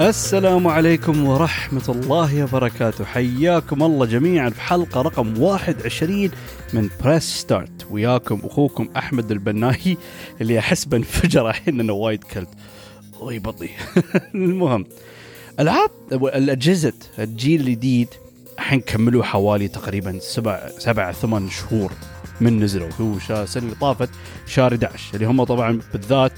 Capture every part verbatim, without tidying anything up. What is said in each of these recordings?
السلام عليكم ورحمة الله وبركاته، حياكم الله جميعا في حلقة رقم واحد وعشرين من بريس ستارت. وياكم أخوكم أحمد البناهي اللي أحس بنفجر الحين أنه وايد كلت أوي بطي. المهم ألعاب الأجهزة الجيل الجديد الحين كملوا حوالي تقريبا سبع سبع ثمان شهور من نزلوا، هو شهر السنة اللي طافت شهر أحد عشر، اللي هم طبعا بالذات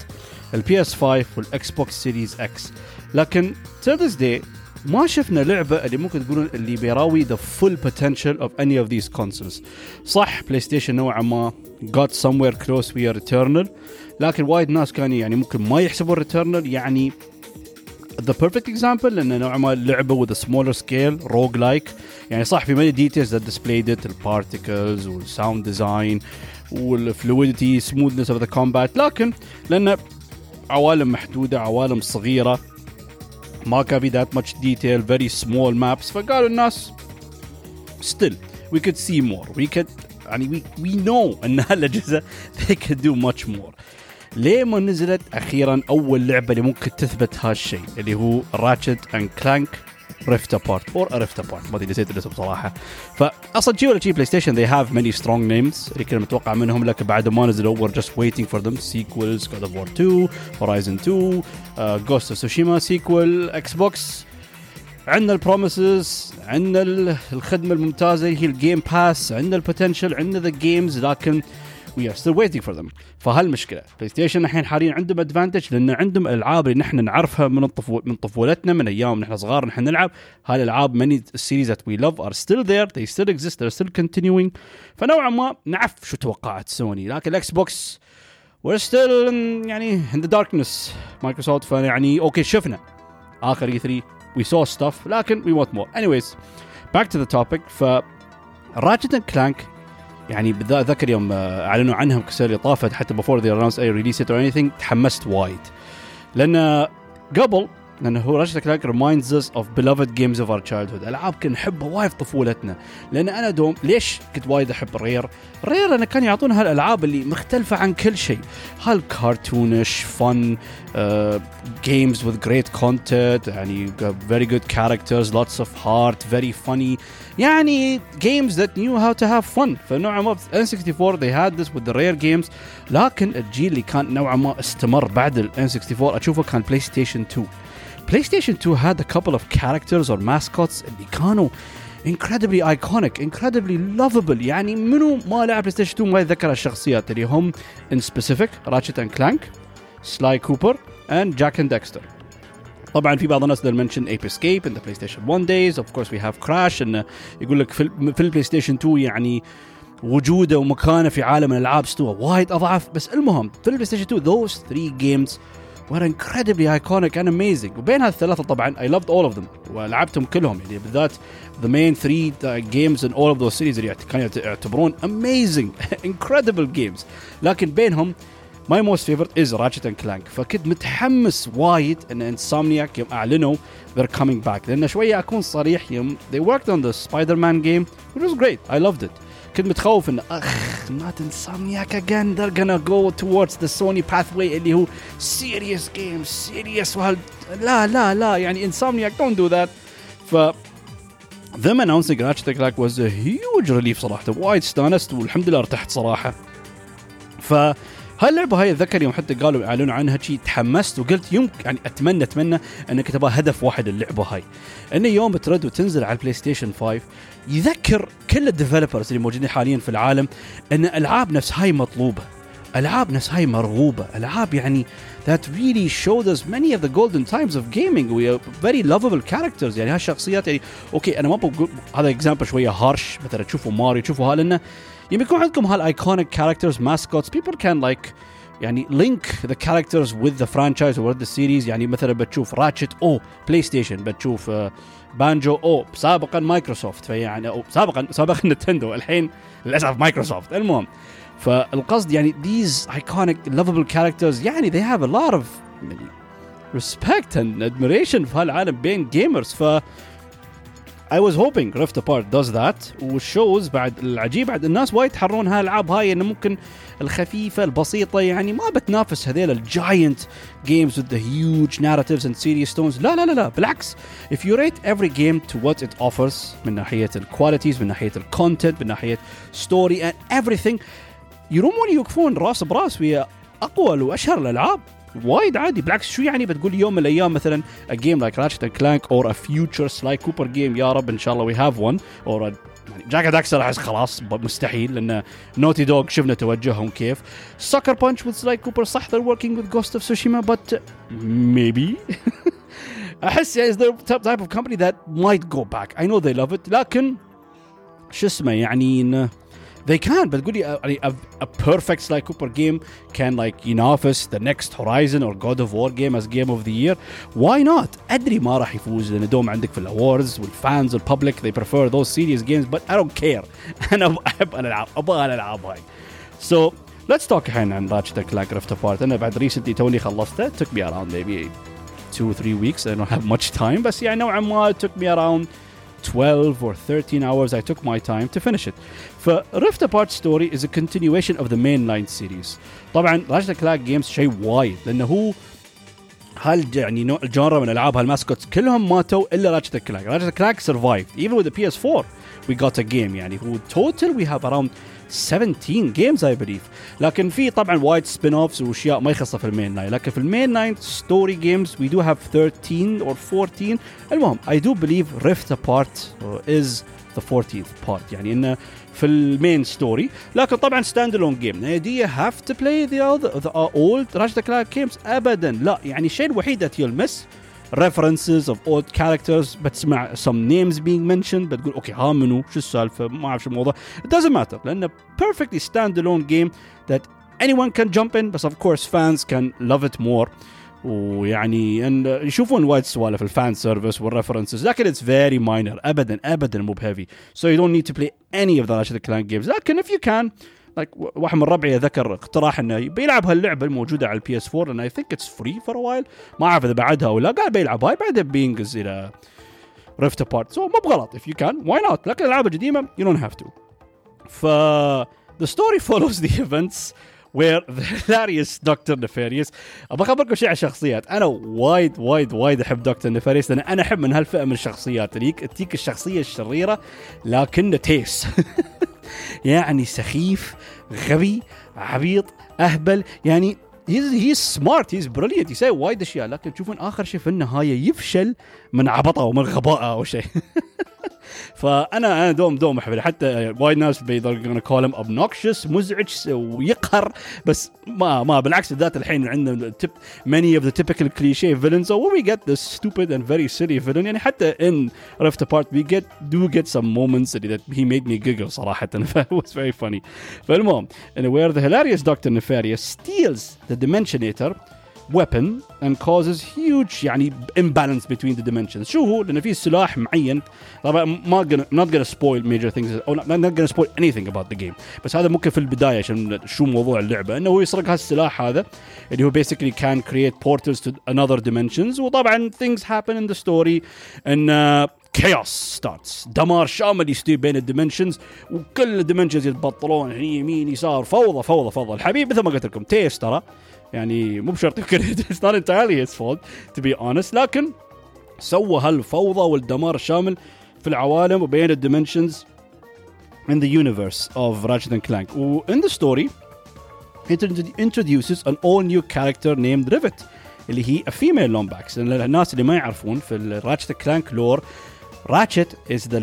البي إس فايف والإكس بوكس سيريز إكس. لكن till this day ما شفنا لعبة اللي ممكن تقولون اللي بيراوي the full potential of any of these consoles. صح بلاي ستيشن نوعا ما got somewhere close with Returnal، لكن وايد ناس كانوا يعني ممكن ما يحسبوا Returnal يعني the perfect example، لأن نوعا ما لعبة with a smaller scale roguelike. يعني صح في many details that displayed it، the particles وال sound design وال fluidity smoothness of the combat، لكن لأن عوالم محدودة، عوالم صغيرة، ما كان في that much detail, very small maps. فقالوا الناس still we could see more, we could يعني we we know أن هالأجهزة they could do much more. ليه ما نزلت أخيرا أول لعبة اللي ممكن تثبت هالشيء اللي هو Ratchet and Clank Rift Apart or Rift Apart، ما أدري نسيت الاسم بصراحة. فأصلا جي ولا جي بلاي ستيشن they have many strong names اللي كنا متوقع منهم، لكن بعد ما نزلوا we're just waiting for them sequels: God of War two, Horizon two, uh, Ghost of Tsushima sequel, Xbox. عندنا البروميسز، عندنا الخدمة الممتازة هي الجيم باس، عندنا البوتنشل، عندنا the games، لكن we are still waiting for them. فهالمشكلة بلاي ستيشن الحين حاليا عندهم أدفانتج، لأن عندهم الألعاب اللي نحن نعرفها من الطفو من طفولتنا، من أيام نحن صغار نحن نلعب هالألعاب. many series that we love are still there, they still exist, they're still continuing. فنوعا ما نعرف شو توقعت سوني، لكن الأكس بوكس we're still in يعني in the darkness. مايكروسوفت فيعني أوكي شفنا آخر إي ثري we saw stuff، لكن we want more. anyways back to the topic. ف Ratchet and Clank يعني بذكر يوم أعلنوا عنهم كسر اللي طافت حتى before they announced a release or anything تحمست وايد، لأن قبل لأنه هو Ratchet and Clank reminds us of beloved games of our childhood، ألعاب كنا نحبها وايد طفولتنا. لأن أنا دوم ليش كنت وايد أحب رير رير أنا كان يعطون هالألعاب اللي مختلفة عن كل شيء، هالكارتونش fun uh, games with great content، يعني very good characters, lots of heart, very funny، يعني games that knew how to have fun. فنوعا ما إن سكستي فور they had this with the rare games، لكن الجيل اللي كان نوعا ما استمر بعد ال إن سكستي فور أشوفه كان بلاي ستيشن تو. PlayStation two had a couple of characters or mascots اللي كانوا incredibly iconic, incredibly lovable. يعني منو ما لعب PlayStation two ما يتذكر الشخصيات اللي هم in specific Ratchet and Clank, Sly Cooper and Jack and Dexter. طبعا في بعض الناس that mention Ape Escape in the PlayStation one days, of course we have Crash. إنه يقول لك في ال PlayStation two يعني وجوده ومكانه في عالم الألعاب استوى وايد أضعف، بس المهم في ال PlayStation two those three games were incredibly iconic and amazing. وبين هالثلاثة طبعاً I loved all of them ولعبتهم كلهم، يعني بالذات the main three games in all of those series اللي كانوا يعتبرون amazing incredible games. لكن بينهم my most favorite is Ratchet and Clank. فكنت متحمس وايد إن Insomniac يوم أعلنوا they're coming back، لأن شوية أكون صريح يوم they worked on the Spider-Man game which was great, I loved it. كنت متخوف إن أخ not Insomniac again, they're gonna go towards the Sony pathway اللي هو serious games serious وهل لا لا لا يعني Insomniac don't do that. ف them announcing Ratchet and Clank was a huge relief صراحة، وايد استانست والحمد لله ارتحت صراحة. ف هاللعبة هاي أتذكر يوم حتى قالوا أعلنوا عنها شيء تحمست وقلت يمكن يعني أتمنى أتمنى أن كتبها هدف واحد اللعبة هاي، أن يوم بترد وتنزل على البلاي ستيشن فايف يذكر كل الديفلوبرز اللي موجودين حاليا في العالم أن ألعاب نفس هاي مطلوبة، ألعاب نفس هاي مرغوبة، ألعاب يعني that really showed us many of the golden times of gaming with very lovable characters. يعني هالشخصيات يعني أوكي أنا ما بقول هذا example شوية harsh مثلا تشوفوا ماريو تشوفوا هالنا يعني يكون عندكم هالايكونيك كاركترز ماسكوتس people can like يعني link the characters with the franchise or with the series. يعني مثلا بتشوف راتشت او بلاي ستيشن, بتشوف بانجو او سابقا مايكروسوفت, فيعني او سابقا سابقا نينتندو, الحين للاسف مايكروسوفت. المهم فالقصد يعني these iconic lovable characters يعني they have a lot of respect and admiration في هالعالم بين gamers. ف I was hoping Rift Apart does that والشوز بعد العجيب بعد الناس وايد يتحرون هالألعاب هاي إنه ممكن الخفيفة البسيطة يعني ما بتنافس هذيل الجاينت games with the huge narratives and serious tones. لا لا لا لا بالعكس, if you rate every game to what it offers من ناحية الqualities, من ناحية الcontent, من ناحية story and everything, يرومون يوقفون راس براس ويا أقوى وأشهر الألعاب وايد عادي. بالعكس شو يعني بتقول يوم من الأيام مثلا a game like Ratchet and Clank or a future Sly Cooper game, يا رب إن شاء الله we have one, or a جاك داكسر أحس خلاص مستحيل لأن Naughty Dog شفنا توجههم كيف. Sucker Punch with Sly Cooper صح they're working with Ghost of Tsushima but maybe أحس يعني is the type of company that might go back. I know they love it لكن شو اسمه يعني they can, but good a, a, a perfect Sly Cooper game can like ينافس the next Horizon or God of War game as game of the year. Why not? أدري ما راح يفوز لأن دوم عندك في الأوردز والفانز والpublic they prefer those serious games, but I don't care. أنا أحب الألعاب, أبغى الألعاب هاي. So let's talk الحين عن Ratchet and Clank Rift Apart. أنا بعد recently توني خلصته, it took me around maybe two or three weeks. I don't have much time, بس يعني نوعا ما it took me around twelve or thirteen hours I took my time to finish it. For Rift Apart story is a continuation of the mainline series. طبعا Ratchet and Clank games شيء وايد لأنه هو هل يعني نوع الجانرا من الألعاب هالماسكوتس كلهم ماتوا إلا Ratchet and Clank. Ratchet and Clank survived even with the P S four we got a game. يعني هو total we have around seventeen games I believe. لكن في طبعا وايد spin-offs وأشياء ما يخصها في المين لاين, لكن في المين لاين story games we do have thirteen or fourteen. المهم I do believe Rift Apart is the fourteenth part يعني إنه في المين story. لكن طبعا standalone game do you have to play the other the old Ratchet and Clank games أبدا لا. يعني شيء الوحيد that you'll miss references of old characters, بتسمع some names being mentioned بتقول اوكي ها منو شو السالفه ما اعرف شو الموضوع. It doesn't matter لانه perfectly standalone game that anyone can jump in, but of course fans can love it more ويعني ان يشوفون وايد سوالف الفان سيرفيس والريفرنسز لكن it's very minor ابدا ابدا مو heavy. So you don't need to play any of the Ratchet and Clank games لكن if you can like واحد من ربعي ذكر اقتراح انه بيلعب هاللعبه الموجوده على البي اس فور لان I think it's free for a while ما اعرف اذا بعدها ولا قال بيلعب هاي بعدها بينقز الى Rift Apart. So مو بغلط if you can why not لكن الالعاب القديمه you don't have to. ف the story follows the events where the hilarious Doctor Nefarious. ابغى اخبركم شيء عن شخصيات. انا وايد وايد وايد احب دكتور نيفاريس لان انا احب من هالفئه من الشخصيات اللي تيك الشخصيه الشريره لكنه تيس يعني سخيف غبي عبيط أهبل يعني he's smart he's brilliant يساوي وايد أشياء لكن تشوفون آخر شيء في النهاية يفشل من عبطه ومن غباءه أو شيء. فأنا أنا دوم دوم أحبه حتى وايد ناس بيقولون كولم obnoxious مزعج ويقهر بس ما ما بالعكس ذات الحين عندنا many of the typical cliche villains so when we get this stupid and very silly villain يعني حتى in Rift Apart we get do get some moments that he made me giggle صراحة it was very funny. فالمهم and where the hilarious Doctor Nefarious steals the Dimensionator weapon and causes huge يعني imbalance between the dimensions. شو هو؟ لأن في سلاح معين طبعا ما gonna not gonna spoil major things أو not not gonna spoil anything about the game بس هذا ممكن في البداية عشان شو موضوع اللعبة إنه هو يسرق هالسلاح هذا اللي هو basically can create portals to another dimensions وطبعا things happen in the story and uh, chaos starts دمار شامل يستوي بين الديمنشنز وكل dimensions يتبطلون هني يمين يسار فوضى فوضى فوضى. الحبيب مثل ما قلت لكم تيس ترى يعني مو بشرط يمكن it's not entirely his fault to be honest لكن سوى هالفوضى والدمار الشامل في العوالم وبين ال dimensions in the universe of Ratchet and Clank. و in the story it introduces an all new character named Rivet اللي هي a female Lombax. الناس اللي ما يعرفون في ال Ratchet and Clank lore Ratchet is the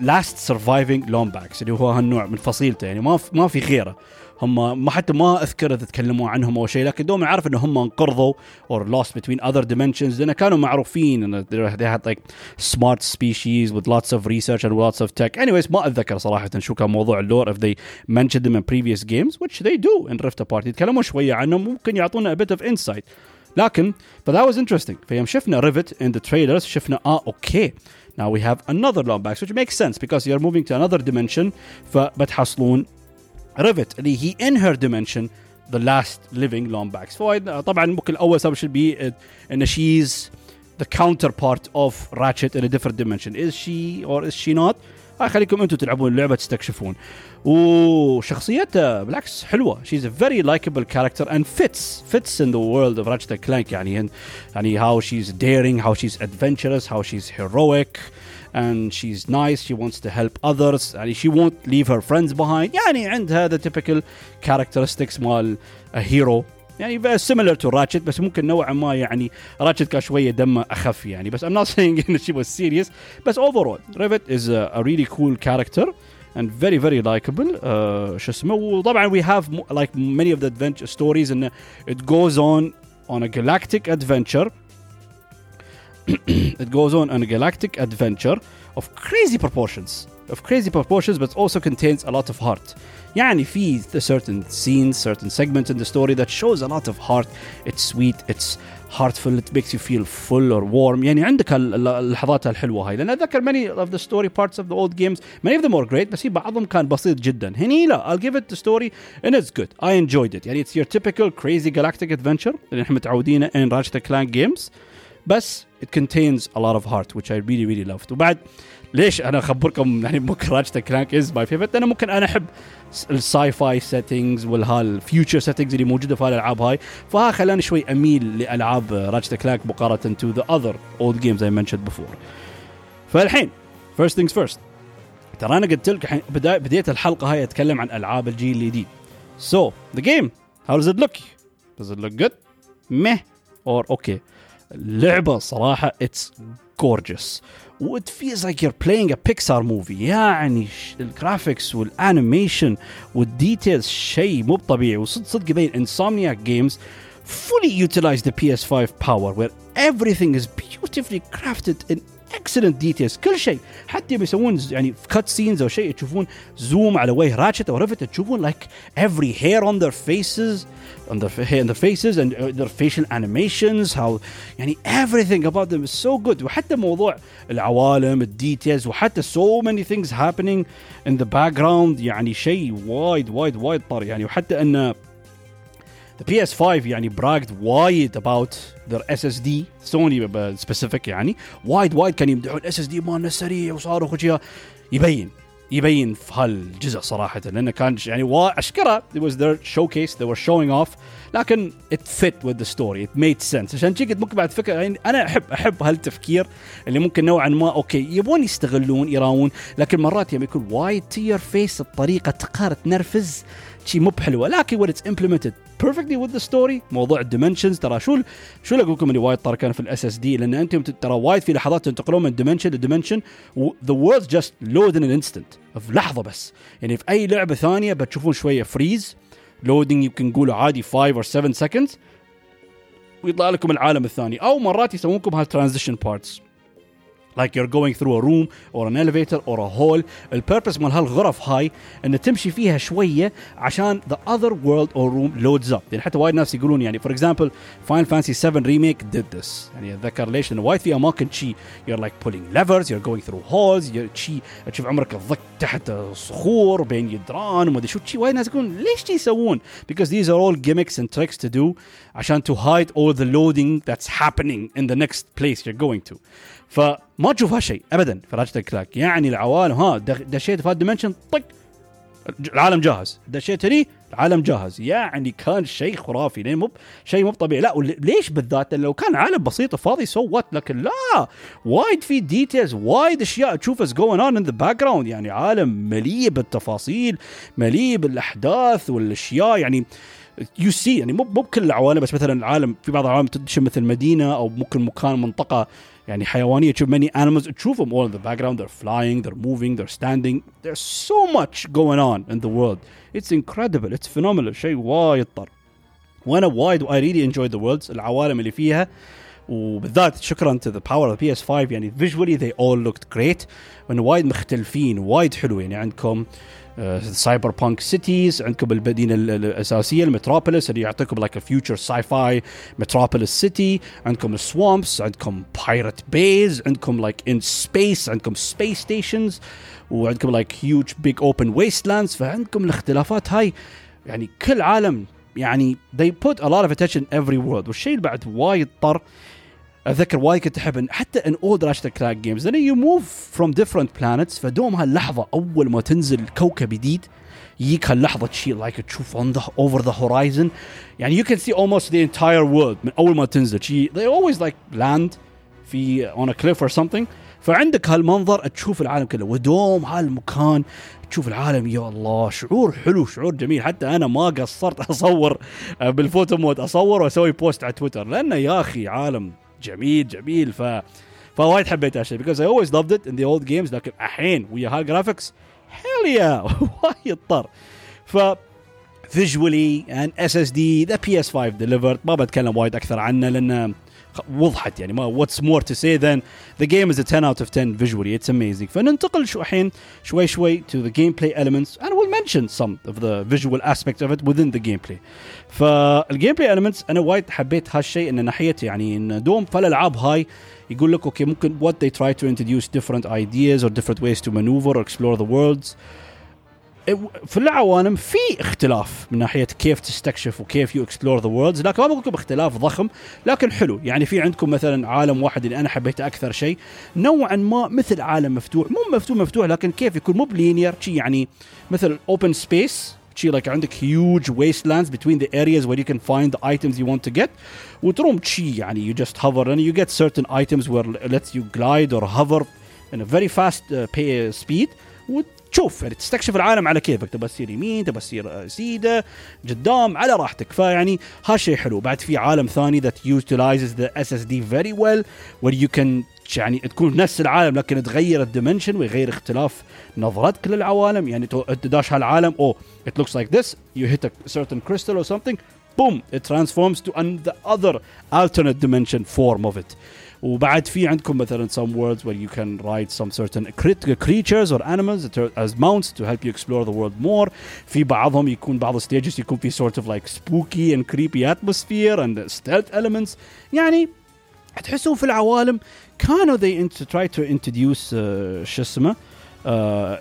last surviving Lombax اللي هو هالنوع من فصيلته يعني ما ما في غيره. هم ما حتى ما أذكر تتكلموا عنهم أو شيء, لكن دوم عارف إنه هم انقرضوا or lost between other dimensions, لأن كانوا معروفين إنه they had like smart species with lots of research and lots of tech. Anyways, ما أتذكر صراحة شو كان موضوع اللور if they mentioned them in previous games, which they do in Rift Apart. يتكلموا شوية عنهم ممكن يعطونا a bit of insight. لكن but that was interesting. فيوم شفنا Rivet in the trailers شفنا آه أوكي. Now we have another Lombax, which makes sense because you're moving to another dimension. فبتحصلون Rivet اللي هي in her dimension the last living Lombax. فطبعا ممكن الأول سبب شو بي إن she's the counterpart of Ratchet in a different dimension. Is she or is she not? خليكم أنتوا تلعبون اللعبة تستكشفون. وشخصيتها بالعكس حلوة. She's a very likable character and fits fits in the world of Ratchet and Clank. يعني يعني how she's daring, how she's adventurous, how she's heroic, and she's nice. She wants to help others. يعني she won't leave her friends behind. يعني عندها the typical characteristics مال a hero. يعني similar to Ratchet, بس ممكن نوعا ما يعني Ratchet كان شوية دمه أخف يعني. بس I'm not saying that she was serious. بس overall, Rivet is a, a really cool character and very very likable. Uh, شو اسمه؟ وطبعا we have like many of the adventure stories and it goes on on a galactic adventure. It goes on on a galactic adventure of crazy proportions. Of crazy proportions, but also contains a lot of heart. يعني في certain scenes, certain segments in the story that shows a lot of heart. It's sweet, it's heartful, it makes you feel full or warm. يعني عندك اللحظات الحلوة هاي. لأن أذكر many of the story parts of the old games, many of them were great, بس بعضهم كان بسيط جدا. هني لا, I'll give it the story and it's good. I enjoyed it. يعني it's your typical crazy galactic adventure اللي نحن متعودين in Ratchet and Clank games. بس it contains a lot of heart, which I really really loved. وبعد ليش أنا أخبركم يعني ممكن Ratchet and Clank is my favorite. أنا ممكن أنا أحب الساي فاي settings والهال future settings اللي موجودة في هالألعاب هاي. فها خلاني شوي أميل لألعاب Ratchet and Clank مقارنة to the other old games I mentioned before. فالحين first things first. ترى أنا قلت لك الحين بداية بداية الحلقة هاي أتكلم عن ألعاب الجيل الجديد. So the game, how does it look? Does it look good? Meh or okay? اللعبة صراحة it's gorgeous. It feels like you're playing a Pixar movie. يعني الجرافيكس والانيميشن والديتيلز شيء مو طبيعي. وصدق صدق بين Insomniac Games fully utilized the P S five power where everything is beautifully crafted in excellent details. كل شيء حتى بيسوون يعني cut scenes أو شيء تشوفون زوم على وجه راتشت أو ريفت تشوفون like every hair on their faces on their hair on their faces and their facial animations how يعني everything about them is so good. وحتى موضوع العوالم الديتيلز وحتى so many things happening in the background يعني شيء وايد وايد وايد طري يعني. وحتى أن the P S five يعني bragged وايد about their S S D Sony specific يعني وايد وايد كان يمدحون S S D مالنا سريع وصاروا خشية يبين يبين في هالجزء صراحة لأنه كان يعني وأشكره it was their showcase they were showing off لكن it fit with the story it made sense. عشان شيء ممكن بعد فكرة يعني أنا أحب أحب هالتفكير اللي ممكن نوعا ما أوكي يبون يستغلون يراون لكن مرات يعني يكون وايد to your face الطريقة تقهر تنرفز شيء مو بحلوة. لكن when it's implemented perfectly with the story موضوع الديمنشنز ترى شو شو اللي أقول لكم اللي وايد طار كان في الاس اس دي لأن أنتم ترى وايد في لحظات تنتقلون من dimension لديمنشن و the world just load in an instant في لحظة بس. يعني في أي لعبة ثانية بتشوفون شوية freeze loading يمكن نقوله عادي five or seven seconds ويطلع لكم العالم الثاني أو مرات يسوونكم هال transition parts like you're going through a room or an elevator or a hall. الpurpose مال هالغرف هاي إن تمشي فيها شوية عشان the other world or room loads up. يعني حتى وايد ناس يقولون يعني for example Final Fantasy seven Remake did this. يعني أتذكر ليش إن وايد في أماكن شي you're like pulling levers you're going through halls you're شي تشوف عمرك الضك تحت صخور بين يدران وما أدري شو شي. وايد ناس يقولون ليش شي يسوون because these are all gimmicks and tricks to do عشان to hide all the loading that's happening in the next place you're going to. فما تشوف هالشيء أبداً في Ratchet and Clank. يعني العوالم ها دشيت في هالديمنشن طق العالم جاهز دشيت هني العالم جاهز. يعني كان شيء خرافي لين مب شيء مو طبيعي. لا ليش بالذات لو كان عالم بسيط فاضي سوت لكن لا وايد في ديتيلز وايد أشياء تشوف is going on in the background. يعني عالم مليء بالتفاصيل مليء بالأحداث والأشياء يعني يو سي يعني مو بكل العوالم، بس مثلا العالم في بعض العوالم تدش مثل مدينه او ممكن مكان منطقه يعني حيوانيه تشوف many animals تشوفهم all in the background, they're flying, they're moving, they're standing, there's so much going on in the world, it's incredible, it's phenomenal, شيء وايد طر. وانا وايد I really enjoyed the worlds العوالم اللي فيها، وبالذات شكرا to the power of the بي إس فايف يعني visually they all looked great and وايد مختلفين وايد حلو. يعني عندكم سايبر بانك سيتيز، عندكم المدينة الأساسية المتروبوليس اللي يعطيكم like a future sci-fi metropolis city، عندكم swamps، عندكم pirate bays، عندكم like in space، عندكم space stations، وعندكم like huge big open wastelands. فعندكم الاختلافات هاي يعني كل عالم يعني they put a lot of attention every world. والشيء اللي بعد وايد طر أذكر وايد كنت أحب حتى in all the Ratchet and Clank games then you move from different planets فدوم هاللحظة أول ما تنزل كوكب جديد يجيك هاللحظة شيء like تشوف on the over the horizon يعني you can see almost the entire world من أول ما تنزل شيء they always like land في on a cliff or something فعندك هالمنظر تشوف العالم كله ودوم هالمكان تشوف العالم. يا الله شعور حلو شعور جميل، حتى أنا ما قصرت أصور بالفوتو مود أصور وأسوي بوست على تويتر لأنه يا أخي عالم جميل جميل ف فوايد حبيت هالشيء because I always loved it in the old games لكن الحين ويا هالجرافيكس hell yeah وايد طر. ف visually and إس إس دي the بي إس فايف delivered ما بتكلم وايد أكثر عنه لأن وضحت يعني ما what's more to say than the game is a ten out of ten visually it's amazing. فننتقل شو الحين شوي شوي to the gameplay elements and we'll mention some of the visual aspects of it within the gameplay. فالgameplay elements أنا وايد حبيت هالشيء إن ناحيته يعني إن دوم فالألعاب هاي يقول لك أوكي ممكن what they try to introduce different ideas or different ways to maneuver or explore the worlds. في العوالم في اختلاف من ناحية كيف تستكشف وكيف you explore the worlds لكن ما بقول لكم اختلاف ضخم لكن حلو. يعني في عندكم مثلا عالم واحد اللي أنا حبيته أكثر شيء نوعا ما مثل عالم مفتوح مو مفتوح مفتوح لكن كيف يكون مو بلينير شيء يعني مثل open space شيء like عندك huge wastelands between the areas where you can find the items you want to get وتروم شيء يعني you just hover and you get certain items where lets you glide or hover in a very fast uh, pay, uh, speed وتشوف يعني تستكشف العالم على كيفك تبى تصير يمين تبى تصير سيدة قدام على راحتك. فيعني هالشيء حلو. بعد في عالم ثاني that utilizes the إس إس دي very well where you can يعني تكون نفس العالم لكن تغير الديمنشن ويغير اختلاف نظرتك للعوالم يعني تداش هالعالم oh it looks like this you hit a certain crystal or something boom it transforms to the other alternate dimension form of it. وبعد في عندكم مثلا some worlds where you can ride some certain creatures or animals as mounts to help you explore the world more. في بعضهم يكون بعض stages يكون في sort of like spooky and creepy atmosphere and stealth elements. يعني تحسون في العوالم كانوا they try to introduce uh, شو اسمه uh,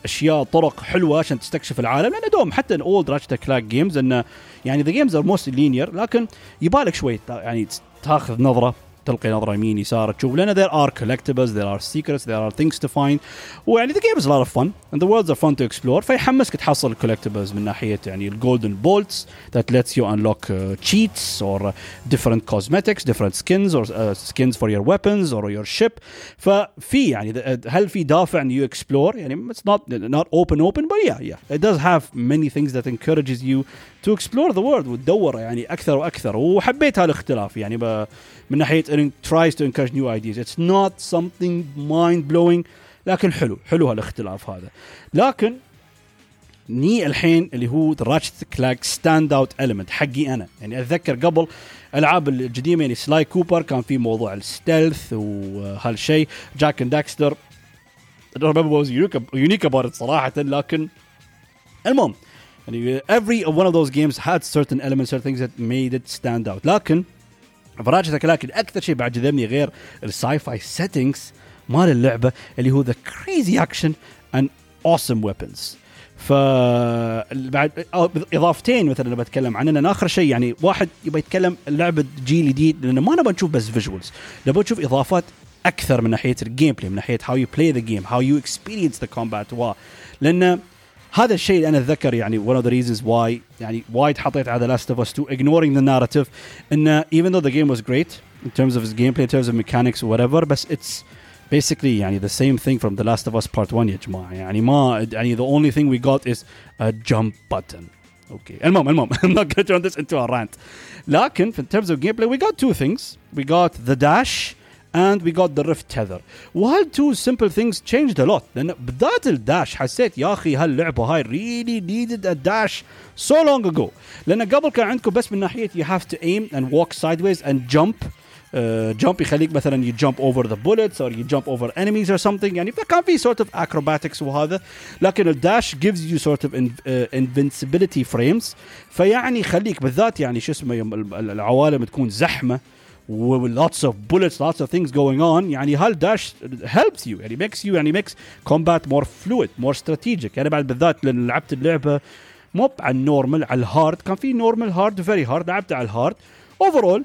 اشياء طرق حلوه عشان تستكشف العالم لان دوم حتى in old Ratchet and Clank games ان يعني the games are mostly linear لكن يبالك شوي يعني تاخذ نظره تلقي نظرة يمين يسار تشوف لأن there are collectibles, there are secrets, there are things to find. ويعني the game is a lot of fun and the worlds are fun to explore. فيحمسك تحصل collectibles من ناحية يعني golden bolts that lets you unlock uh, cheats or different cosmetics, different skins or uh, skins for your weapons or your ship. ففي يعني هل في دافع you explore يعني it's not not open open but yeah yeah it does have many things that encourages you to explore the world وتدور يعني أكثر وأكثر. وحبيت هالاختلاف يعني ب من ناحية it tries to encourage new ideas. It's not something mind-blowing لكن حلو حلو هالاختلاف هذا. لكن ني الحين اللي هو Ratchet and Clank standout element حقي أنا يعني أتذكر قبل ألعاب القديمة يعني سلاي كوبر كان في موضوع الستيلث وهالشي جاك اند داكستر I don't remember what was unique about it صراحة لكن المهم يعني every one of those games had certain elements certain things that made it stand out. لكن فراجة كلاك أكثر شيء بعد جذبني غير الساي فاي سيتينجز مال اللعبة اللي هو the crazy action and awesome weapons. فبعد إضافتين مثلا أنا بتكلم عننا آخر شيء يعني واحد يبي يتكلم اللعبة جيل جديد لأن ما نبغى نشوف بس فيجوالز نبغى نشوف إضافات أكثر من ناحية الجيم بلاي من ناحية how you play the game how you experience the combat و لأن هذا الشيء اللي أنا أتذكر يعني one of the reasons why يعني وايد حطيت على Last of Us two ignoring the narrative إنه even though the game was great in terms of its gameplay in terms of mechanics whatever but it's basically يعني the same thing from the Last of Us part one يا جماعة يعني ما يعني the only thing we got is a jump button اوكي المهم المهم I'm not going to turn this into a rant. لكن in terms of gameplay we got two things. We got the dash and we got the rift tether. وهال two simple things changed a lot. لأن بدأت الداش حسيت يا أخي هاللعبة هاي really needed a dash so long ago. لأن قبل كان عندكم بس من ناحية you have to aim and walk sideways and jump. Uh, jump يخليك مثلا you jump over the bullets or you jump over enemies or something. يعني فكان في sort of acrobatics وهذا. لكن الداش gives you sort of in, uh, invincibility frames. فيعني خليك بالذات يعني شو اسمه العوالم تكون زحمة. With lots of bullets, lots of things going on. يعني هال dash helps you. يعني makes you. يعني makes combat more fluid, more strategic. يعني بعد بالذات لأن لعبت اللعبة موب على النورمال على الهارد كان في نورمال هارد very hard لعبت على الهارد. Overall,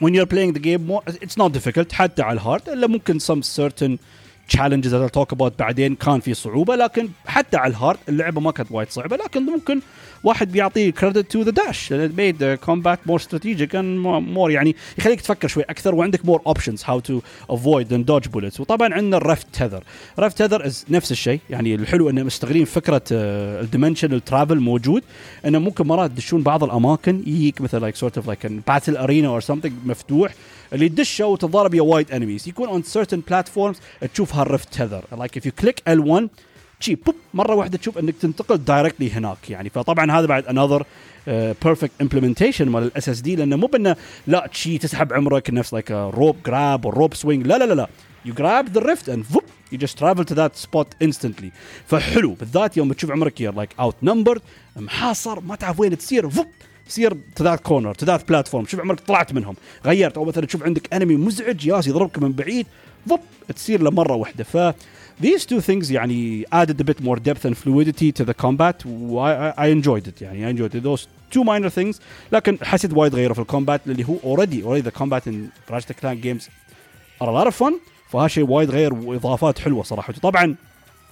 when you're playing the game, more, it's not difficult حتى على الهارد. إلا ممكن some certain challenges that I'll talk about بعدين كان في صعوبة. لكن حتى على الهارد اللعبة ما كانت وايد صعبة. لكن ممكن واحد بيعطيه credit to the dash that it made the combat more strategic and more يعني يخليك تفكر شوي أكثر وعندك more options how to avoid and dodge bullets. وطبعا عندنا rift tether. rift tether is نفس الشيء. يعني الحلو إنه مستغلين فكرة uh, dimensional travel موجود إنه ممكن مرات تدشون بعض الأماكن يجيك مثل like sort of like a battle arena or something مفتوح اللي تدشه وتضارب يا وايد enemies يكون on certain platforms تشوف هالrift tether like if you click L one شيء بوب مرة واحدة تشوف إنك تنتقل directly هناك يعني فطبعًا هذا بعد another uh, perfect implementation مال ال إس إس دي لأنه مو بأنه لا شيء تسحب عمرك نفس like a rope grab or rope swing لا لا لا لا you grab the rift and whoop you just travel to that spot instantly فحلو بالذات يوم تشوف عمرك يا like outnumbered محاصر ما تعرف وين تصير whoop تصير to that corner to that platform شوف عمرك طلعت منهم غيرت أو مثلًا تشوف عندك enemy مزعج ياس يضربك من بعيد whoop تصير لمرة واحدة ف These two things يعني added a bit more depth and fluidity to the combat. I, I enjoyed it. يعني I enjoyed it. Those two minor things. لكن حسيت وايد غيره في الcombat اللي هو already already the combat in Ratchet and Clank games are a lot of fun. فهالشيء وايد غير وإضافات حلوة صراحة. طبعا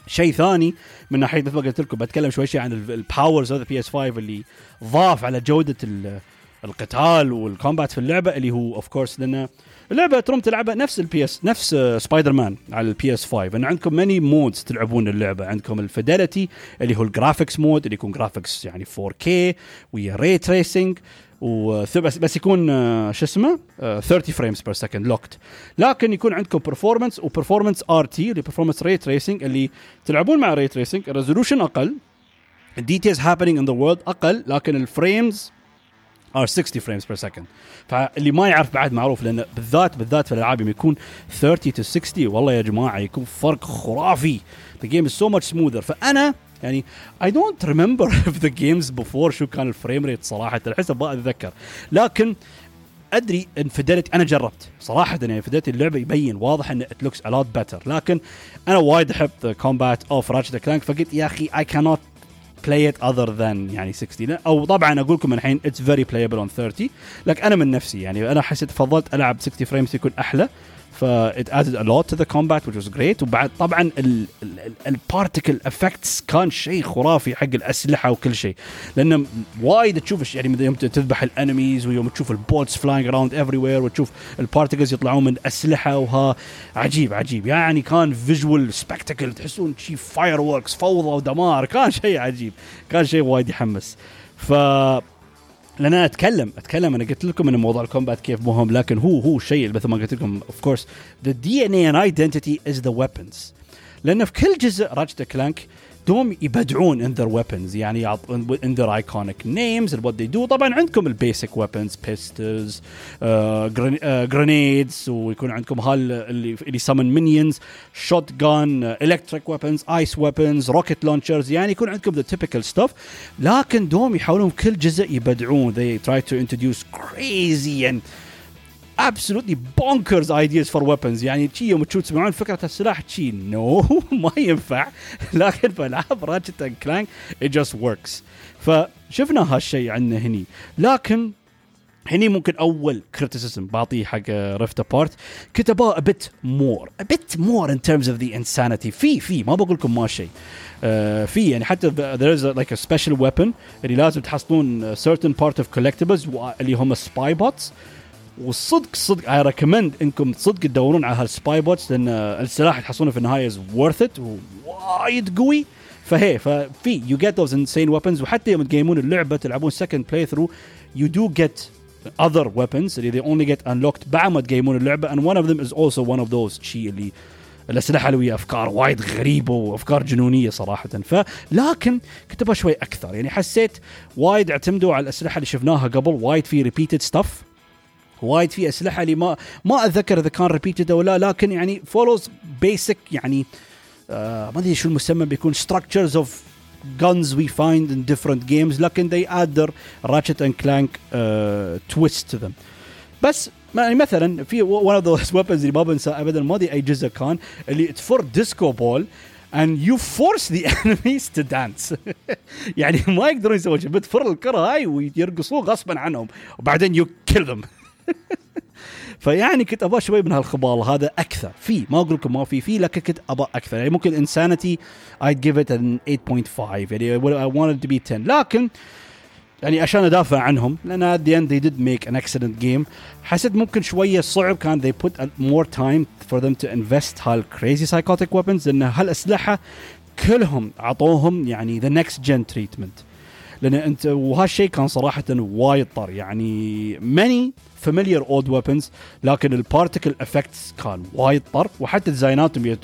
شيء ثاني من ناحية مثل ما قلت لكم بتكلم شوي شيء عن ال powers of the بي إس فايف اللي ضاف على جودة ال القتال والكومبات في اللعبة اللي هو of course لأن اللعبة ترم تلعبها نفس البيس نفس سبايدر مان على البيس فايف إن عندكم many modes تلعبون اللعبة عندكم الفيداليتي اللي هو الجرافيكس مود اللي يكون جرافيكس يعني فور كي ويا ري تريسينج وبس بس يكون شو اسمه ثيرتي فريمز بير سكند لوكت لكن يكون عندكم performance وperformance آر تي اللي performance ري تريسينج اللي تلعبون مع ري تريسينج الريزولوشن أقل details happening in the world أقل لكن الفريمز are sixty frames per second. فاللي ما يعرف بعد معروف لأن بالذات بالذات في الألعاب يكون thirty to sixty والله يا جماعة يكون فرق خرافي. The game is so much smoother. فأنا يعني I don't remember if the games before شو كان الفريم ريت صراحة الحسب بقى أتذكر. لكن أدري إن فدلت أنا جربت صراحة إن فدلت اللعبة يبين واضح إن it looks a lot better. لكن أنا وايد أحب the combat of Ratchet and Clank فقلت يا أخي I cannot play it other than يعني sixty أو طبعًا أقولكم الحين it's very playable on thirty لكن أنا من نفسي يعني أنا حسيت فضلت ألعب sixty frames يكون أحلى ف it added a lot to the combat which was great وبعد طبعًا ال ال particle effects كان شيء خرافي حق الأسلحة وكل شيء لأن وايد تشوفش يعني يوم تذبح الأنميز ويوم تشوف البولتس flying around everywhere وتشوف الparticles يطلعون من أسلحة وها عجيب عجيب يعني كان visual spectacle تحسون شيء fireworks فوضى ودمار كان شيء عجيب كان شيء وايد يحمس ف لأن أنا أتكلم أتكلم أنا قلت لكم إن موضوع الكومبات كيف مهم لكن هو هو شيء مثل ما قلت لكم of course the دي إن إيه and identity is the weapons لأن في كل جزء Ratchet and Clank دوم يبدعون in their weapons يعني in their iconic names and what they do طبعا عندكم البيسك weapons pistols uh, grenades ويكون عندكم هال اللي اللي summon minions shotgun uh, electric weapons ice weapons rocket launchers يعني يكون عندكم the typical stuff لكن دوم يحاولون كل جزء يبدعون they try to introduce crazy and absolutely bonkers ideas for weapons يعني شيء يوم تشوف تسمعون فكرة السلاح شيء no ما ينفع لكن بالعاب Ratchet and Clank it just works فشفنا هالشيء عندنا هني لكن هني ممكن أول criticism بعطيه حق Rift Apart كتبه a bit more a bit more in terms of the insanity في في ما بقولكم ما شيء Uh, في يعني حتى there is a, like a special weapon اللي لازم تحصلون certain part of collectibles اللي هم spy bots والصدق صدق I recommend إنكم صدق تدورون على هالسباي بوتس لأن السلاح اللي تحصلونه في النهاية is worth it ووايد قوي فهي ففي you get those insane weapons. وحتى يوم تجيمون اللعبة تلعبون second playthrough you do get other weapons they only get unlocked بعد ما تجيمون اللعبة, and one of them is also one of those شيء اللي الأسلحة اللي ويا أفكار وايد غريبة وأفكار جنونية صراحة. فلكن كتبها شوي أكثر, يعني حسيت وايد اعتمدوا على الأسلحة اللي شفناها قبل, وايد في repeated stuff, وايد في أسلحة اللي ما ما أتذكر إذا كان repeated أو لا, لكن يعني follows basic يعني آه ما أدري شو المسمى بيكون structures of guns we find in different games, لكن they add their ratchet and clank uh, twist to them. بس يعني مثلا في one of those weapons اللي ما بنسى أبدا ما دي أي جزء كان اللي تفر ديسكو بول and you force the enemies to dance. يعني ما يقدرون يسوون شيء, بتفر الكرة هاي ويرقصوا غصبا عنهم وبعدين you kill them. فيعني كنت أبغى شوي من هالخبال هذا أكثر, في ما أقول لكم ما في في لكن كنت أبغى أكثر. يعني ممكن insanity I'd give it an eight point five, يعني I wanted to be ten, لكن يعني عشان أدافع عنهم لأن at the end they did make an excellent game. حسيت ممكن شوية صعب كان they put more time for them to invest هال crazy psychotic weapons, لأن هالأسلحة كلهم عطوهم يعني the next gen treatment, لأن أنت وهالشيء كان صراحة وايد طر. يعني many familiar old weapons لكن ال particle effects كان وايد طر, وحتى ديزايناتهم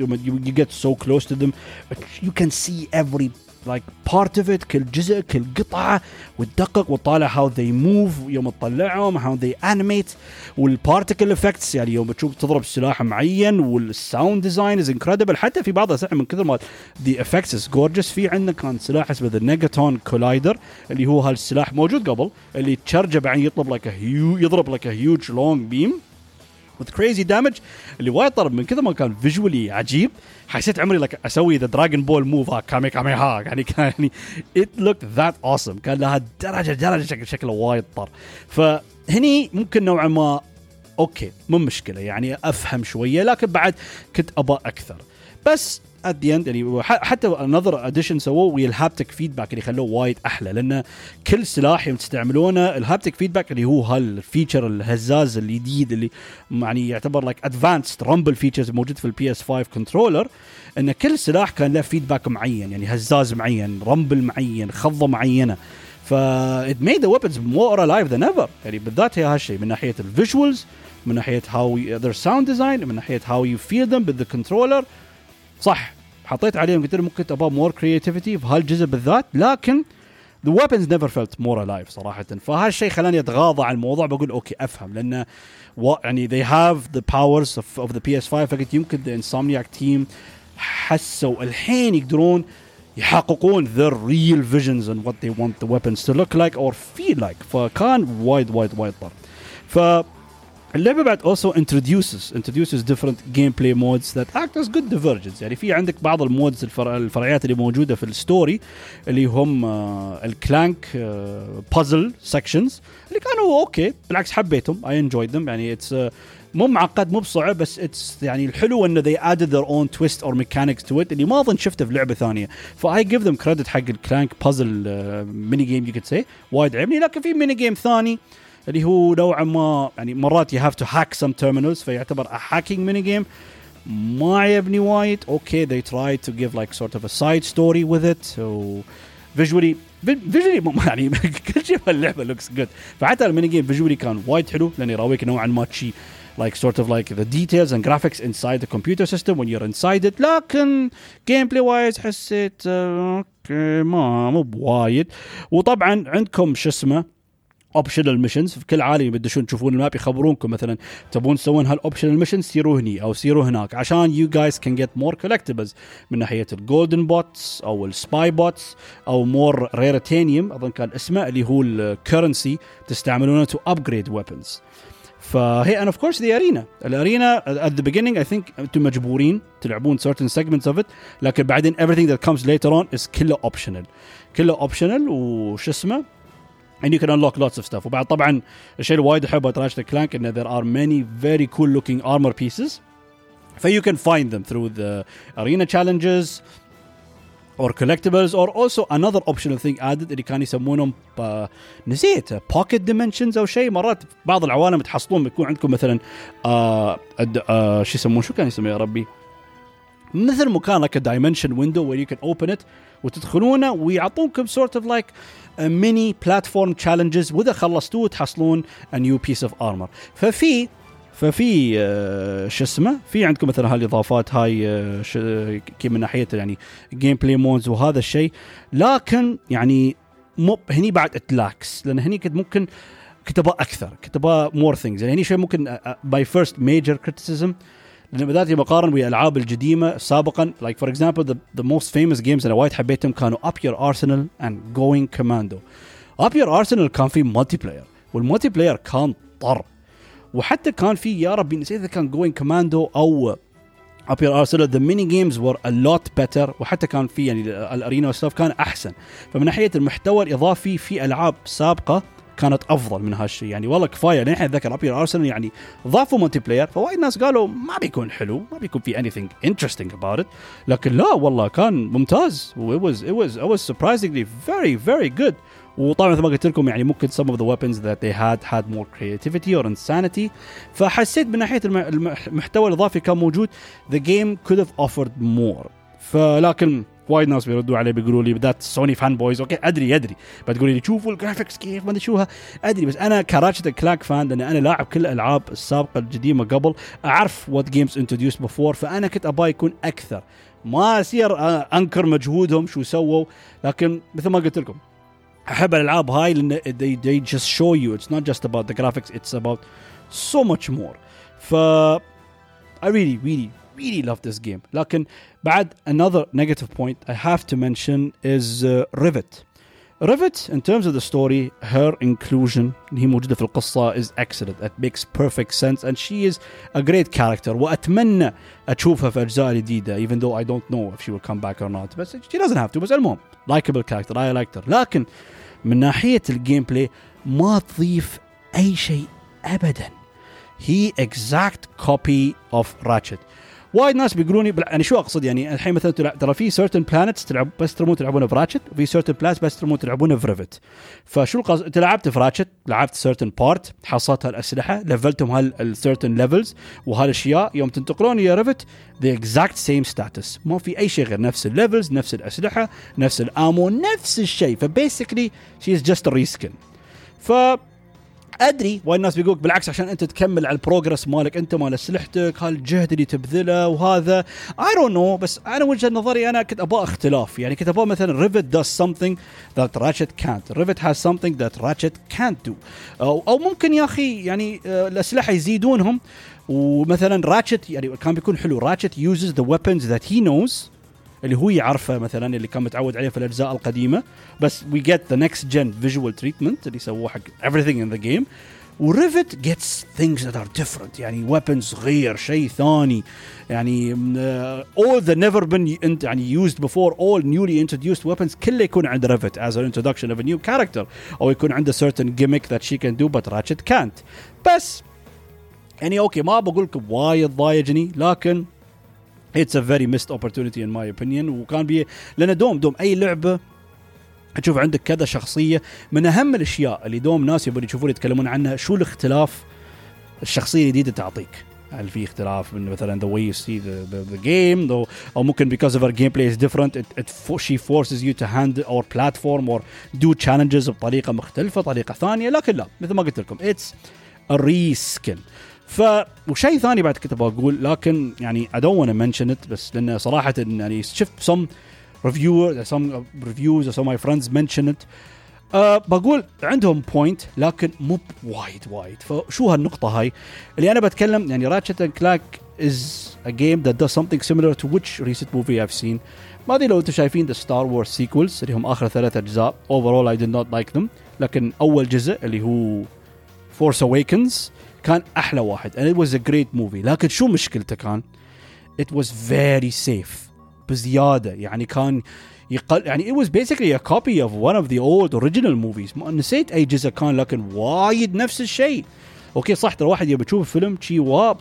you get so close to them but you can see every like part of it, كل جزء كل قطعة وتدقق وطالع how they move يوم تطلعهم how they animate وال particle effects, يعني يوم تشوف تضرب سلاح معين وال sound design is incredible. حتى في بعض الأسلحة من كثر ما the effects is gorgeous. في عندنا كان سلاح اسمه the Negaton Collider اللي هو هالسلاح موجود قبل اللي تشرجه بعدين يطلب like a huge يضرب like a huge long beam with crazy damage اللي وايد طرب من كذا ما كان visually عجيب. حسيت عمري لك أسوي the Dragon Ball move ها كامي كامي ها, يعني كان يعني it looked that awesome, كان لها درجة درجة شكل شكله وايد طر. فهني ممكن نوعا ما أوكي مو مشكلة يعني أفهم شوية, لكن بعد كنت أبغى أكثر. بس at the end يعني حتى another edition سووه ويا الهابتك فيدباك اللي خلوه وايد أحلى, لأن كل سلاح يوم تستعملونه الهابتك فيدباك اللي هو هالفيتشر الهزاز الجديد اللي يعني يعتبر like advanced rumble features موجود في ال بي إس فايف controller, إن كل سلاح كان له فيدباك معين, يعني هزاز معين رمبل معين خضة معينة. فا it made the weapons more alive than ever, يعني بالذات هي هالشيء من ناحية الفيجوالز, من ناحية how you, their sound design, من ناحية how you feel them with the controller. صح حطيت عليهم كثير ممكن تبغى مور كرياتيفيتي في هالجزء بالذات, لكن the weapons never felt more alive صراحة. فهالشيء خلاني أتغاضى عن الموضوع, بقول أوكي أفهم, لأن يعني they have the powers of, of the بي إس فايف, فقلت يمكن the Insomniac team حسوا الحين يقدرون يحققون their real visions and what they want the weapons to look like or feel like. فكان وايد وايد وايد طر. ف اللعبة بعد also introduces introduces different gameplay modes that act as good diversions. يعني في عندك بعض المودز الفرع الفرعيات اللي موجودة في الستوري اللي هم الكلانك puzzle sections اللي كانوا اوكي بالعكس حبيتهم I enjoyed them, يعني it's uh, مو معقد مو بصعب, بس it's يعني الحلو إنه they added their own twist or mechanics to it اللي ما أظن شفته في لعبة ثانية. فI give them credit حق الكلانك puzzle mini game you could say وايد عجبني. لكن في mini game ثاني اللي هو نوعا ما يعني مرات you have to hack some terminals فيعتبر a hacking mini game ما عجبني وايد. okay they try to give like sort of a side story with it so visually visually يعني كل شيء في اللعبة looks good. فحتى الميني جيم visually كان وايد حلو لأن يراويك نوعا ما شيء like sort of like the details and graphics inside the computer system when you're inside it. لكن gameplay wise حسيت اوكي ما مو وايد. وطبعا عندكم شو اسمه optional missions في كل عالم, بدشون تشوفون الماب يخبرونكم مثلا تبون تسوون هالoptional missions سيروا هني أو سيروا هناك عشان you guys can get more collectibles من ناحية الgolden bots أو الspy bots أو more raritanium أظن كان اسمه اللي هو الcurrency تستعملونه to upgrade weapons. فهي and of course the arena الارينا at the beginning I think أنتم مجبورين تلعبون certain segments of it, لكن بعدين everything that comes later on is كله optional كله optional وش اسمه and you can unlock lots of stuff. وبعد طبعا الشيء الوايد أحبه تراجت الكلانك إن there are many very cool looking armor pieces so you can find them through the arena challenges or collectibles or also another optional thing added اللي كان يسمونهم ب... نسيت pocket dimensions أو شيء. مرات بعض العوالم تحصلون بيكون عندكم مثلا آ... آ... شو يسمون شو كان يسميه يا ربي مثل مكانك دايمنشن ويندو وير يو كان اوبن ات وتدخلونه ويعطوكم سورت اوف لايك ميني بلاتفورم تشالنجز، واذا خلصتوه تحصلون ا نيو بيس اوف ارمر. ففي ففي آه شو اسمه في عندكم مثلا هالاضافات هاي آه كي من ناحيه يعني جيم بلاي مودز وهذا الشيء، لكن يعني مو هني بعد اتلاكس، لان هني كنت ممكن كتبه اكثر كتبه مور ثينجز. يعني هني شيء ممكن باي فيرست ميجر كريتيسيزم، لأن بدأت بقارن ويا الألعاب القديمة سابقاً like for example the the most famous games أنا وايد حبيتهم كانوا Up Your Arsenal and Going Commando. Up Your Arsenal كان في مالتي بلاير، والمالتي بلاير كان طر، وحتى كان في يا ربي نسيت إذا كان Going Commando أو Up Your Arsenal the mini games were a lot better، وحتى كان في يعني الأرينا والسلف كان أحسن. فمن ناحية المحتوى الإضافي في ألعاب سابقة كانت افضل من هالشيء. يعني والله كفايه لين احنا ذكر ابير ارسنال يعني ضافوا مالتي بلاير، فوايد ناس قالوا ما بيكون حلو ما بيكون في anything interesting about it، لكن لا والله كان ممتاز. it was it was it was surprisingly very very good. وطبعا مثل ما قلت لكم يعني ممكن some of the weapons that they had had more creativity or insanity. فحسيت من ناحيه المحتوى الاضافي كان موجود the game could have offered more. فلكن وايد ناس بيردوا علي بيقولوا لي بدات سوني فان بويز. اوكي ادري ادري بتقولي لي شوفوا الجرافيكس كيف ما ادري شوها ادري، بس انا كراتشت كلاك فان لان انا لاعب كل الالعاب السابقه القديمه قبل، اعرف وات جيمز انتروديوس بفور، فانا كنت ابا يكون اكثر، ما اصير انكر مجهودهم شو سووا. لكن مثل ما قلت لكم احب الالعاب هاي لان they, they just show you it's not just about the graphics it's about so much more. ف I really really really love this game. لكن بعد another negative point I have to mention is uh, Rivet. Rivet in terms of the story, her inclusion اللي هي موجودة في القصة is excellent. It makes perfect sense and she is a great character. وأتمنى أشوفها في أجزاء جديدة even though I don't know if she will come back or not. But she doesn't have to. بس المهم likeable character. I liked her. لكن من ناحية الجيم بلاي ما تضيف أي شيء أبدا. He exact copy of Ratchet. وايد ناس بيقولوني بل... أنا شو أقصد يعني الحين مثلا ترى في certain planets تلعب بس ترمون تلعبون في راتشت، وفي certain planets بس ترمون تلعبون في ريفت. فشو القص أنت لعبت في راتشت لعبت certain part حصلت هالأسلحة لفلتهم هال certain levels وهالأشياء، يوم تنتقلون يا ريفت the exact same status ما في أي شيء غير نفس الليفلز نفس الأسلحة نفس الأمو نفس الشيء. فباسically she is just a reskin. ف أدري وايد ناس بيقولك بالعكس عشان أنت تكمل على البروغرس مالك أنت مال سلحتك هالجهد اللي تبذله وهذا I don't know. بس أنا وجهة نظري أنا كنت أبغى اختلاف، يعني كنت أبغى مثلا Rivet does something that Ratchet can't. Rivet has something that Ratchet can't do. أو, أو ممكن يا أخي يعني الأسلحة يزيدونهم، ومثلا Ratchet يعني كان بيكون حلو Ratchet uses the weapons that he knows اللي هو يعرفه مثلا اللي كان متعود عليه في الأجزاء القديمة، بس we get the next gen visual treatment اللي سووه حق everything in the game. و Rivet gets things that are different يعني weapons غير شيء ثاني يعني uh, all the never been يعني used before all newly introduced weapons كله يكون عند Rivet as an introduction of a new character، أو يكون عنده certain gimmick that she can do but Ratchet can't. بس يعني أوكي ما بقولكم وايد ضايجني، لكن it's a very missed opportunity in my opinion. وكان بي لأن دوم دوم أي لعبة تشوف عندك كذا شخصية من أهم الأشياء اللي دوم ناس يبون يشوفون يتكلمون عنها شو الاختلاف الشخصية الجديدة تعطيك. هل في اختلاف من مثلا the way you see the the, the game أو أو ممكن because of her gameplay is different it, it she forces you to handle or platform or do challenges بطريقة مختلفة طريقة ثانية. لكن لا مثل ما قلت لكم it's a reskin. ف وشيء ثاني بعد كنت بقول لكن يعني I don't want to mention it بس لأن صراحة يعني شفت some reviewers some reviews or some my friends mention it uh, بقول عندهم point لكن مو وايد وايد. فشو هالنقطة هاي اللي أنا بتكلم يعني Ratchet and Clank is a game that does something similar to which recent movie I've seen. ما أدري لو أنتم شايفين the Star Wars sequels اللي هم آخر ثلاثة أجزاء overall I did not like them، لكن أول جزء اللي هو Force Awakens كان أحلى واحد and it was a great movie. لكن شو مشكلته كان it was very safe بزيادة، يعني كان يقل يعني it was basically a copy of one of the old original movies. ما نسيت أي جزء كان لكن وايد نفس الشيء. أوكي صح ترى واحد يبي يشوف فيلم شيء واب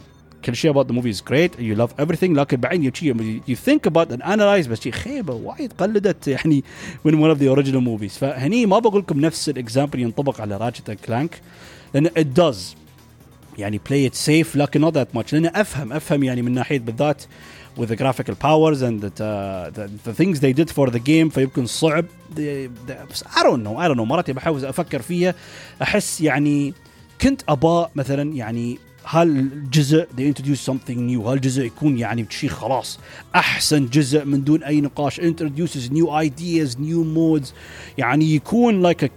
كل شيء about the movie is great you love everything، لكن بعدين شيء you think about and analyze بس شيء خيبة وايد قلدت يعني من one of the original movies. فهني ما بقولكم نفس الexample ينطبق على Ratchet and Clank لأن it does يعني play it safe لكن not that much, لأن أفهم أفهم يعني من ناحية بالذات with the graphical powers and the, uh, the, the things they did for the game, فيمكن صعب the, the, I don't know I don't know مرات بحاول أفكر فيها, أحس يعني كنت أبا مثلا يعني هالجزء they introduce something new, هالجزء يكون يعني بشي خلاص أحسن جزء من دون أي نقاش, introduces new ideas new modes, يعني يكون like a,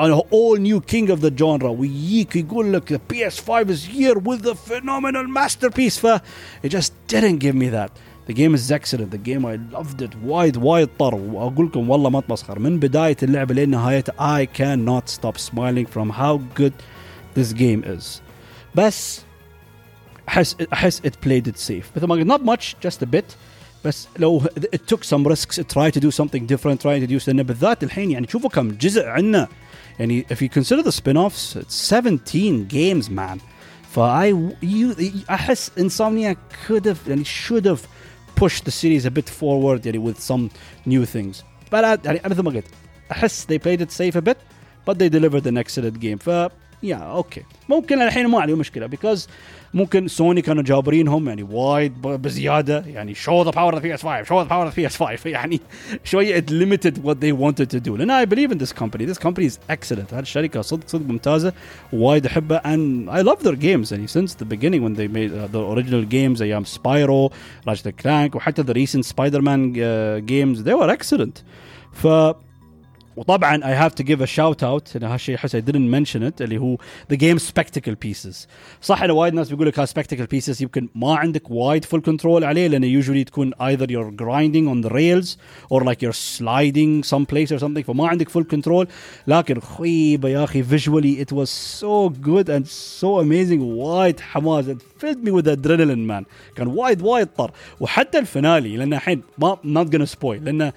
an all new king of the genre, ويجيك يقول لك the P S five is here with a phenomenal masterpiece. ف it just didn't give me that. The game is excellent, the game I loved it wide wide طر, وأقول لكم والله ما أتمسخر من بداية اللعبة لين نهايتها I cannot stop smiling from how good this game is. بس أحس أحس it played it safe. But not much, just a bit. بس لو it took some risks, it tried to do something different, tried to do something. بالذات الحين يعني شوفوا كم جزء عنا. يعني if you consider the spin-offs, it's seventeen games, man. فاي you أحس Insomniac could have and should have pushed the series a bit forward يعني with some new things. But يعني مثل ما قلت أحس they played it safe a bit, but they delivered an excellent game. ف يا اوكي ممكن الحين ما عليه مشكله because ممكن سوني كانوا جابرينهم يعني وايد بزياده, يعني show the power of the P S five show the power of the P S five يعني شويه it limited what they wanted to do. And I believe in this company, this company is excellent. هالشركه صدق صدق ممتازه وايد احبها and I love their games يعني since the beginning when they made uh, the original games ايام Spyro, Ratchet and Clank وحتى the recent Spider-Man uh, games, they were excellent. ف وطبعاً I have to give a shout out, أنا هالشيء حس I didn't mention it, اللي هو the game spectacle pieces. صح إنه وايد ناس بيقولك ها spectacle pieces يمكن ما عندك وايد full control عليه, لأنه usually تكون either you're grinding on the rails or like you're sliding someplace or something, فما عندك full control. لكن خيبة يا أخي visually it was so good and so amazing, وايد حماس, it filled me with adrenaline man. كان وايد وايد طر. وحتى الفينالي لأنه الحين ما not gonna spoil لأنه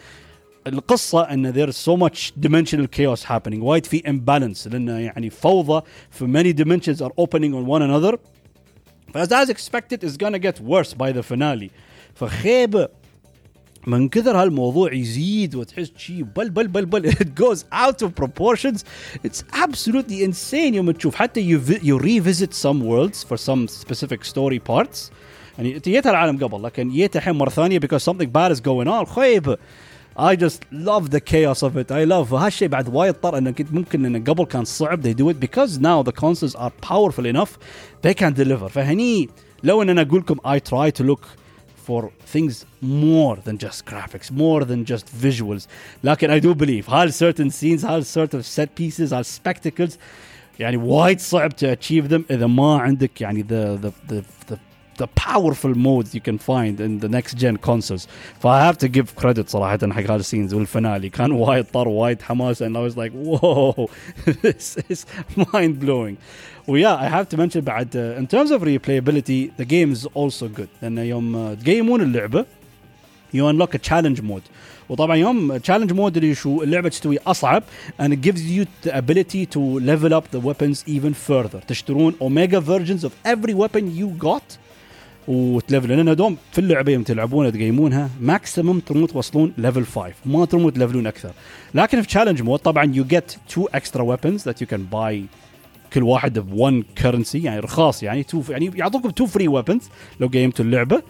القصة أن there is so much dimensional chaos happening, وايد في imbalance لأنه يعني فوضى في many dimensions are opening on one another. As as expected, it's gonna get worse by the finale. فخيبة من كثر هالموضوع يزيد وتحس شيء بل بل بل بل it goes out of proportions. It's absolutely insane يوم تشوف حتى you vi- you revisit some worlds for some specific story parts. يعني تيتها العالم قبل لكن يتها الحين مرة ثانية because something bad is going on. خيبة I just love the chaos of it. I love هالشيء بعد وايد طر إنه كنت ممكن إنه قبل كان صعب they do it because now the consoles are powerful enough they can deliver. فهني لو إن أنا أقولكم I try to look for things more than just graphics, more than just visuals. لكن I do believe هال certain scenes, هال certain set pieces, هال spectacles يعني وايد صعب to achieve them إذا ما عندك يعني the the the, the the powerful modes you can find in the next gen consoles. So I have to give credit صراحة حق هذه scenes والفينالي كان وايد طر وايد حماس and I was like whoa this is mind blowing. Well yeah I have to mention بعد uh, in terms of replayability the game is also good. لأن يوم تجيمون اللعبة you unlock a challenge mode. وطبعا يوم challenge mode اللي شو اللعبة تستوي أصعب and it gives you the ability to level up the weapons even further. تشترون omega versions of every weapon you got وتلفل لأنه دوم في اللعبة يوم تلعبونها تقيمونها ماكسيمم ترمون توصلون level five ما ترمون تلفلون أكثر. لكن في challenge mode طبعا you get two extra weapons that you can buy كل واحد ب one currency يعني رخاص يعني two يعني يعطوكم two free weapons لو قيمتوا اللعبة.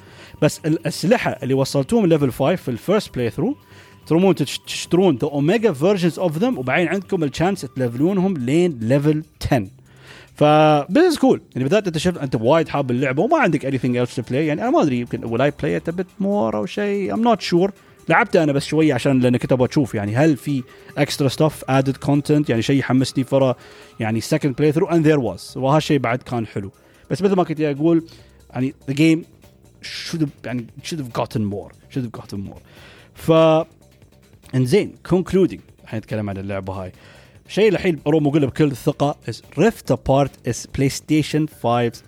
بس الأسلحة اللي وصلتوهم level five في first playthrough ترمون تشترون the omega versions of them وبعدين عندكم الchance تلفلونهم لين level ten. فبس كول يعني بدأت أنت شفت أنت وايد حاب اللعبة وما عندك anything else to play يعني أنا ما أدري يمكن will I play it a bit more أو شيء I'm not sure. لعبته أنا بس شوية عشان لأن كنت أبغى أشوف يعني هل في extra stuff added content يعني شيء حمسني فرا يعني second playthrough and there was وهالشيء بعد كان حلو. بس مثل ما كنت أقول يعني the game should have يعني should have gotten more should have gotten more. ف إنزين concluding حنتكلم عن اللعبة هاي شيء الحين أروم أقوله بكل الثقة is Rift Apart is PlayStation five's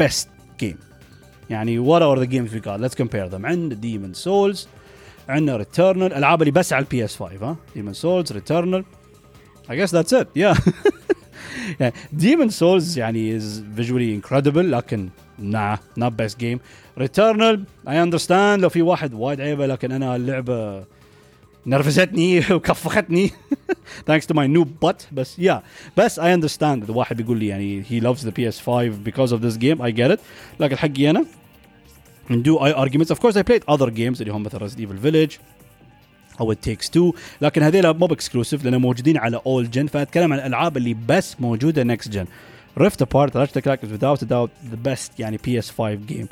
best game. يعني what are the games we got? Let's compare them. عندنا Demon's Souls, عندنا Returnal, ألعاب اللي بس على ال P S five ها Demon's Souls, Returnal. I guess that's it. Yeah. yeah. Demon's Souls يعني is visually incredible لكن nah not best game. Returnal I understand لو في واحد وايد عيبة لكن أنا اللعبة نرفزتني وكفختني thanks to my new butt. بس yeah, بس I understand. الواحد بيقول لي يعني he loves the P S five because of this game. I get it. لكن حقي أنا and do I arguments. Of course I played other games اللي هم مثل Resident Evil Village أو It Takes Two. لكن هذيلا مو exclusive لأنه موجودين على all gen. فأتكلم عن الألعاب اللي بس موجودة next gen. Rift Apart, Ratchet and Clank is without a doubt the best يعني P S five game.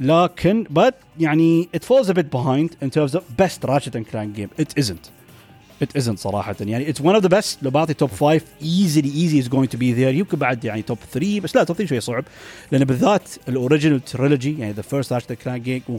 لكن but يعني it falls a bit behind in terms of best Ratchet and Clank game. It isn't. It isn't صراحة يعني it's one of the best. لو بعطي top five easily easy is going to be there. يمكن بعد يعني top three بس لا top three شوي صعب لأن بالذات الoriginal trilogy يعني the first Ratchet and Clank game,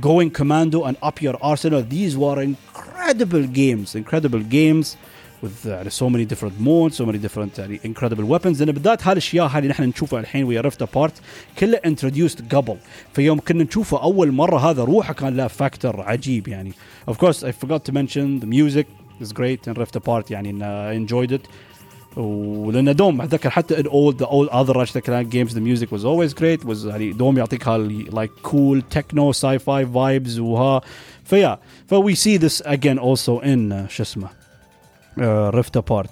Going Commando and Up Your Arsenal, these were incredible games, incredible games with uh, so many different modes, so many different uh, incredible weapons. لأن بدأت هالأشياء هذه نحن نشوفها الحين ويا Rift Apart كله introduced قبل. في يوم كنا نشوفه أول مرة هذا روحه كان له فاكتور عجيب يعني. Of course I forgot to mention the music is great in Rift Apart يعني I enjoyed it. ولأن دوم أتذكر حتى in all the all other Ratchet and Clank games the music was always great. was يعني دوم يعطيك هال like cool techno sci-fi vibes وها. فيا ف we see this again also in uh, شو اسمه Rift Apart.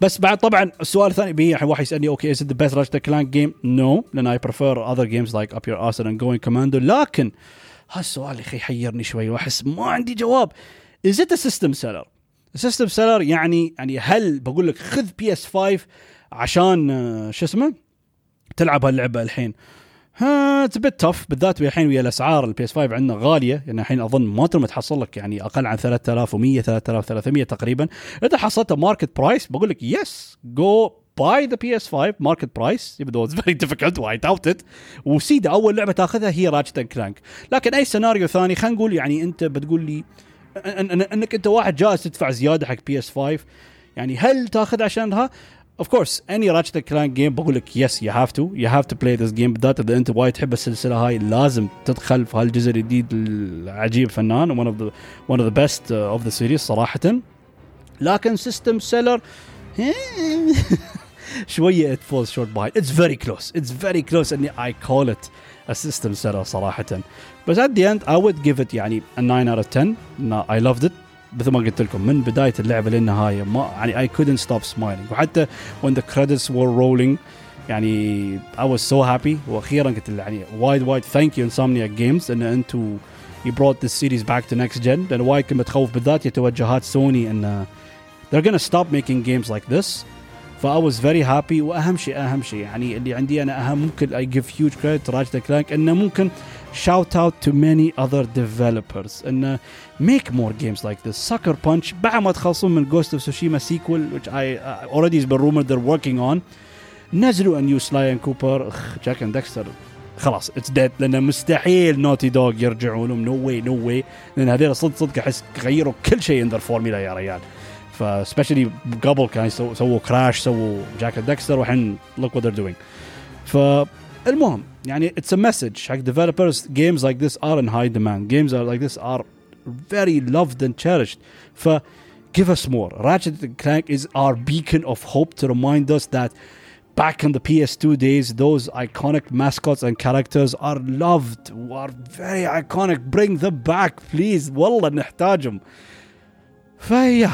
بس بعد طبعا السؤال الثاني بيه واحد يسألني okay is it the best Ratchet and Clank game? No, then I prefer other games like Up Your Arsenal and Going Commando. لكن هالسؤال يخي حيرني شوي وأحس ما عندي جواب. Is it a system seller? A system seller يعني يعني هل بقول لك خذ P S five عشان شو اسمه تلعب هاللعبة الحين؟ ها it's a bit tough بالذات الحين ويا الأسعار ال P S five عندنا غالية يعني الحين أظن ما ترم تحصل لك يعني أقل عن ثلاثة آلاف ومية ثلاثة آلاف وثلاثمية تقريبا. إذا حصلت ماركت برايس بقول لك yes go buy the P S five market price even though it's very difficult I doubt it. وسيدة أول لعبة تأخذها هي Ratchet and Clank. لكن أي سيناريو ثاني خلينا نقول يعني أنت بتقول لي أنك أنت واحد جالس تدفع زيادة حق P S five يعني هل تأخذ عشانها؟ Of course, any Ratchet and Clank game بقول لك yes you have to you have to play this game. بدأت إذا أنت وايد تحب السلسلة هاي لازم تدخل في هالجزء الجديد العجيب فنان one of the one of the best of the series صراحة. لكن system seller شوية it falls short behind. It's very close. It's very close and I call it a system seller صراحة. But at the end I would give it يعني a nine out of ten. No, I loved it. مثل ما قلت لكم من بداية اللعبة للنهاية ما يعني I couldn't stop smiling. وحتى when the credits were rolling يعني I was so happy. وأخيرا قلت يعني wide wide thank you Insomniac Games إن أنتوا you brought this series back to next gen. لأن وايد كنت متخوف بالذات يتوجهات سوني إن uh, they're gonna stop making games like this. ف I was very happy. وأهم شيء أهم شيء يعني اللي عندي أنا أهم ممكن I give huge credit to Ratchet and Clank إنه ممكن shout out to many other developers إنه make more games like this. Sucker Punch بعد ما تخلصون من Ghost of Tsushima sequel which I uh, already has been rumored they're working on. نزلوا a new Sly and Cooper. Jack and Dexter خلاص it's dead لأنه مستحيل Naughty Dog يرجعوا لهم no way no way لأن هذول صدق صدق أحس غيروا كل شيء in their formula يا ريال. ف especially قبل كان يسو سووا كراش سووا جاك ديكستر وحين look what they're doing. فالمهم يعني it's a message حق developers games like this are in high demand. Games are like this are very loved and cherished. ف give us more. Ratchet and Clank is our beacon of hope to remind us that back in the P S two days those iconic mascots and characters are loved are very iconic. Bring them back please والله نحتاجهم. فيا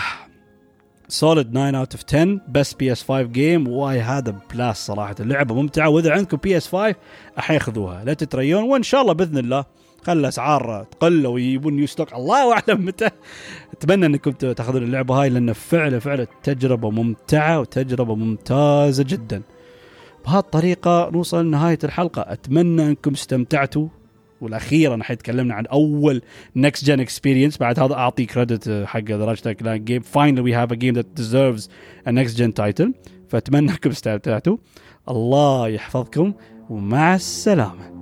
solid nine out of ten best P S five game. Why had a blast صراحة. اللعبة ممتعة وإذا عندكم P S five أحيان خذوها لا تتريون وإن شاء الله بإذن الله خلي الأسعار تقل ويجيبون نيو ستوك الله أعلم متى. أتمنى أنكم تأخذون اللعبة هاي لأن فعلا فعلا تجربة ممتعة وتجربة ممتازة جدا. بهالطريقة نوصل لنهاية الحلقة. أتمنى أنكم استمتعتوا. والأخير أنا حيتكلمنا عن أول next gen experience. بعد هذا أعطي credit حق Ratchet and Clank game. Finally we have a game that deserves a next gen title. فأتمنى أنكم استمتعتوا. الله يحفظكم ومع السلامة.